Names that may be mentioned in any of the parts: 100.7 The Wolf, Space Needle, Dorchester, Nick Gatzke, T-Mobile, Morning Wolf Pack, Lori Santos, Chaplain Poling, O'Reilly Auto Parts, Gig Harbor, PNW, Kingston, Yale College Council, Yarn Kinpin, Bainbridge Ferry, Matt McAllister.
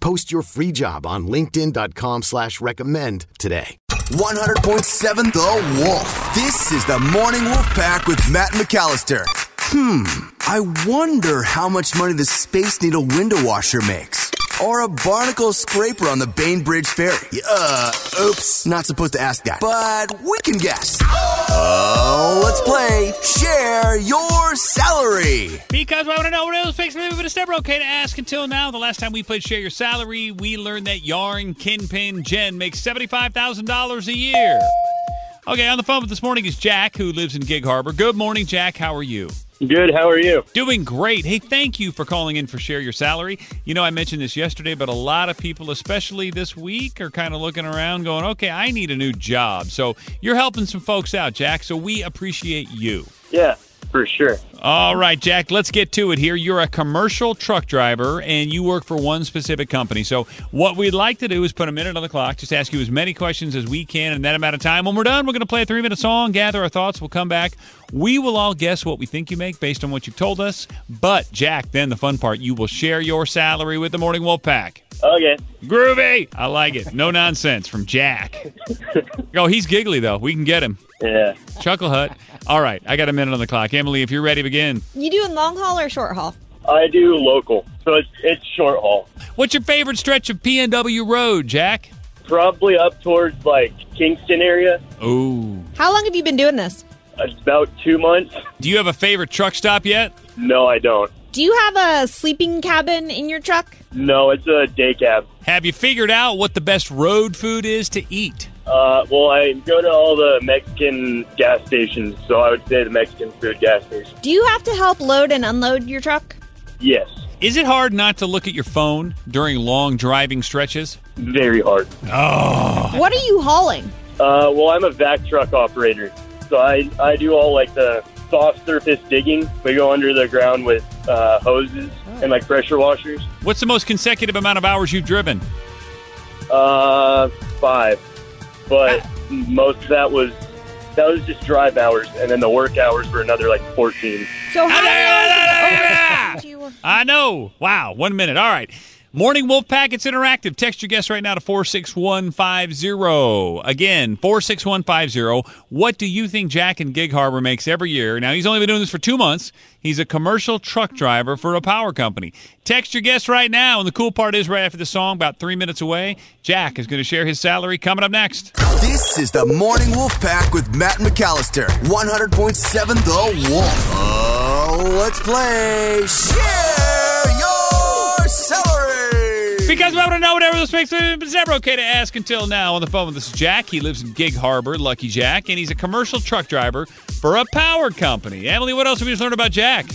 Post your free job on linkedin.com/recommend today. 100.7 The Wolf. This is the Morning Wolf Pack with Matt McAllister. I wonder how much money the Space Needle window washer makes. Or a barnacle scraper on the Bainbridge Ferry. Oops, not supposed to ask that. But we can guess. Oh, let's play Share Your Salary. Because I want to know what else makes me a bit of stepper okay to ask. Until now, the last time we played Share Your Salary, we learned that Yarn Kinpin Jen makes $75,000 a year. Okay, on the phone with this morning is Jack, who lives in Gig Harbor. Good morning, Jack. How are you? Good. How are you? Doing great. Hey, thank you for calling in for Share Your Salary. You know, I mentioned this yesterday, but a lot of people, especially this week, are kind of looking around going, okay, I need a new job. So you're helping some folks out, Jack, so we appreciate you. Yeah, for sure. All right, Jack, let's get to it here. You're a commercial truck driver, and you work for one specific company. So what we'd like to do is put a minute on the clock, just ask you as many questions as we can in that amount of time. When we're done, we're going to play a 3-minute song, gather our thoughts. We'll come back. We will all guess what we think you make based on what you've told us. But, Jack, then the fun part, you will share your salary with the Morning Wolf Pack. Okay. Groovy. I like it. No nonsense from Jack. Oh, he's giggly, though. We can get him. Yeah. Chuckle Hut. All right. I got a minute on the clock. Emily, if you're ready, begin. You doing long haul or short haul? I do local, so it's short haul. What's your favorite stretch of PNW road, Jack? Probably up towards, like, Kingston area. Ooh. How long have you been doing this? About 2 months. Do you have a favorite truck stop yet? No, I don't. Do you have a sleeping cabin in your truck? No, it's a day cab. Have you figured out what the best road food is to eat? Well, I go to all the Mexican gas stations, so I would say the Mexican food gas station. Do you have to help load and unload your truck? Yes. Is it hard not to look at your phone during long driving stretches? Very hard. Oh. What are you hauling? Well, I'm a vac truck operator. So I do all, like, the soft surface digging. We go under the ground with hoses and, like, pressure washers. What's the most consecutive amount of hours you've driven? 5. But most of that was just drive hours, and then the work hours were another, like, 14. So I know. Wow. 1 minute. All right. Morning Wolf Pack, it's interactive. Text your guess right now to 46150. Again, 46150. What do you think Jack in Gig Harbor makes every year? Now, he's only been doing this for 2 months. He's a commercial truck driver for a power company. Text your guess right now. And the cool part is right after the song, about 3 minutes away, Jack is going to share his salary coming up next. This is the Morning Wolf Pack with Matt McAllister. 100.7 The Wolf. Oh, let's play Share Your Salary. Because we want to know whatever this makes it, it's never okay to ask until now. On the phone with us is Jack. He lives in Gig Harbor, Lucky Jack, and he's a commercial truck driver for a power company. Emily, what else have we just learned about Jack?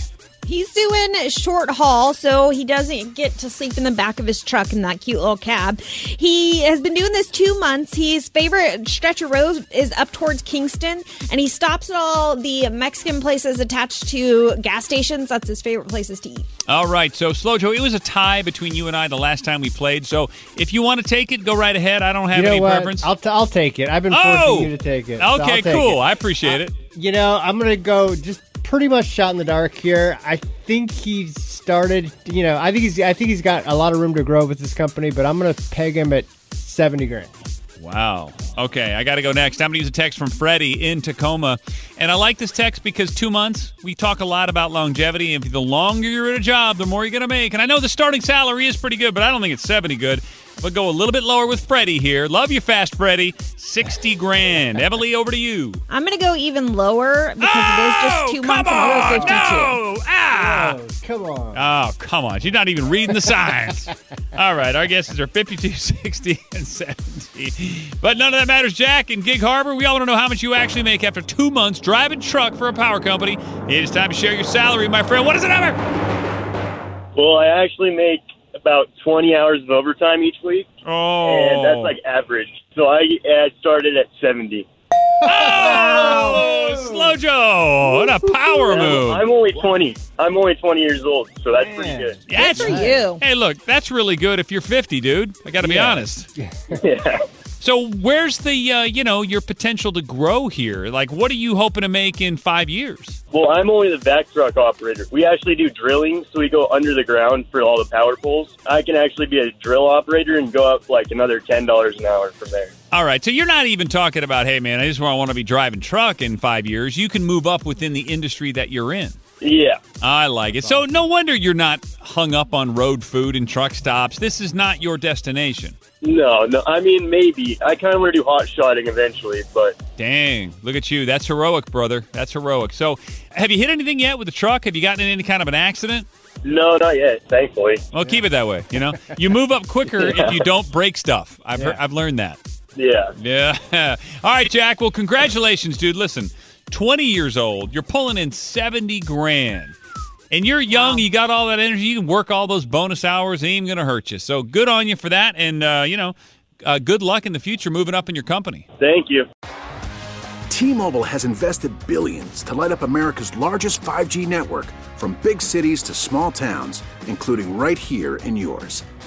He's doing short haul, so he doesn't get to sleep in the back of his truck in that cute little cab. He has been doing this 2 months. His favorite stretch of road is up towards Kingston, and he stops at all the Mexican places attached to gas stations. That's his favorite places to eat. All right, so Slojo, it was a tie between you and I the last time we played, so if you want to take it, go right ahead. I don't have any preference. I'll take it. I've been forcing you to take it. Okay, so cool. I appreciate it. You know, I'm going to go just pretty much shot in the dark here. I think he started, you know, I think he's got a lot of room to grow with this company, but I'm going to peg him at 70 grand. Wow. Okay, I got to go next. I'm going to use a text from Freddie in Tacoma. And I like this text because 2 months, we talk a lot about longevity. And the longer you're at a job, the more you're going to make. And I know the starting salary is pretty good, but I don't think it's 70 good. But go a little bit lower with Freddie here. Love you, Fast Freddie. $60,000. Emily, over to you. I'm going to go even lower because it is just 2 months of 052. No! Ah! Oh, come on. Oh, come on. She's not even reading the signs. All right. Our guesses are 52, 60, and 70. But none of that matters, Jack. In Gig Harbor, we all want to know how much you actually make after 2 months driving truck for a power company. It is time to share your salary, my friend. What is the number? Well, I actually make about 20 hours of overtime each week. Oh. And that's like average. So I started at 70. Oh, Slow Joe. What a power move. I'm only 20 years old, so that's pretty good. That's for you. Hey, look, that's really good if you're 50, dude. I got to be honest. Yeah. So where's the, your potential to grow here? Like, what are you hoping to make in 5 years? Well, I'm only the vac truck operator. We actually do drilling, so we go under the ground for all the power poles. I can actually be a drill operator and go up like another $10 an hour from there. All right, so you're not even talking about, hey, man, I just want to be driving truck in 5 years. You can move up within the industry that you're in. Yeah. I like it. So no wonder you're not hung up on road food and truck stops. This is not your destination. No. I mean, maybe. I kind of want to do hot shotting eventually, but... Dang. Look at you. That's heroic, brother. That's heroic. So have you hit anything yet with the truck? Have you gotten in any kind of an accident? No, not yet, thankfully. Well, keep it that way, you know? You move up quicker if you don't break stuff. I've learned that. Yeah. All right, Jack. Well, congratulations, dude. Listen... 20 years old, you're pulling in $70,000, and you're young, you got all that energy, you can work all those bonus hours, it ain't going to hurt you. So good on you for that, and good luck in the future moving up in your company. Thank you. T-Mobile has invested billions to light up America's largest 5G network, from big cities to small towns, including right here in yours.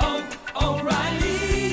oh. O'Reilly.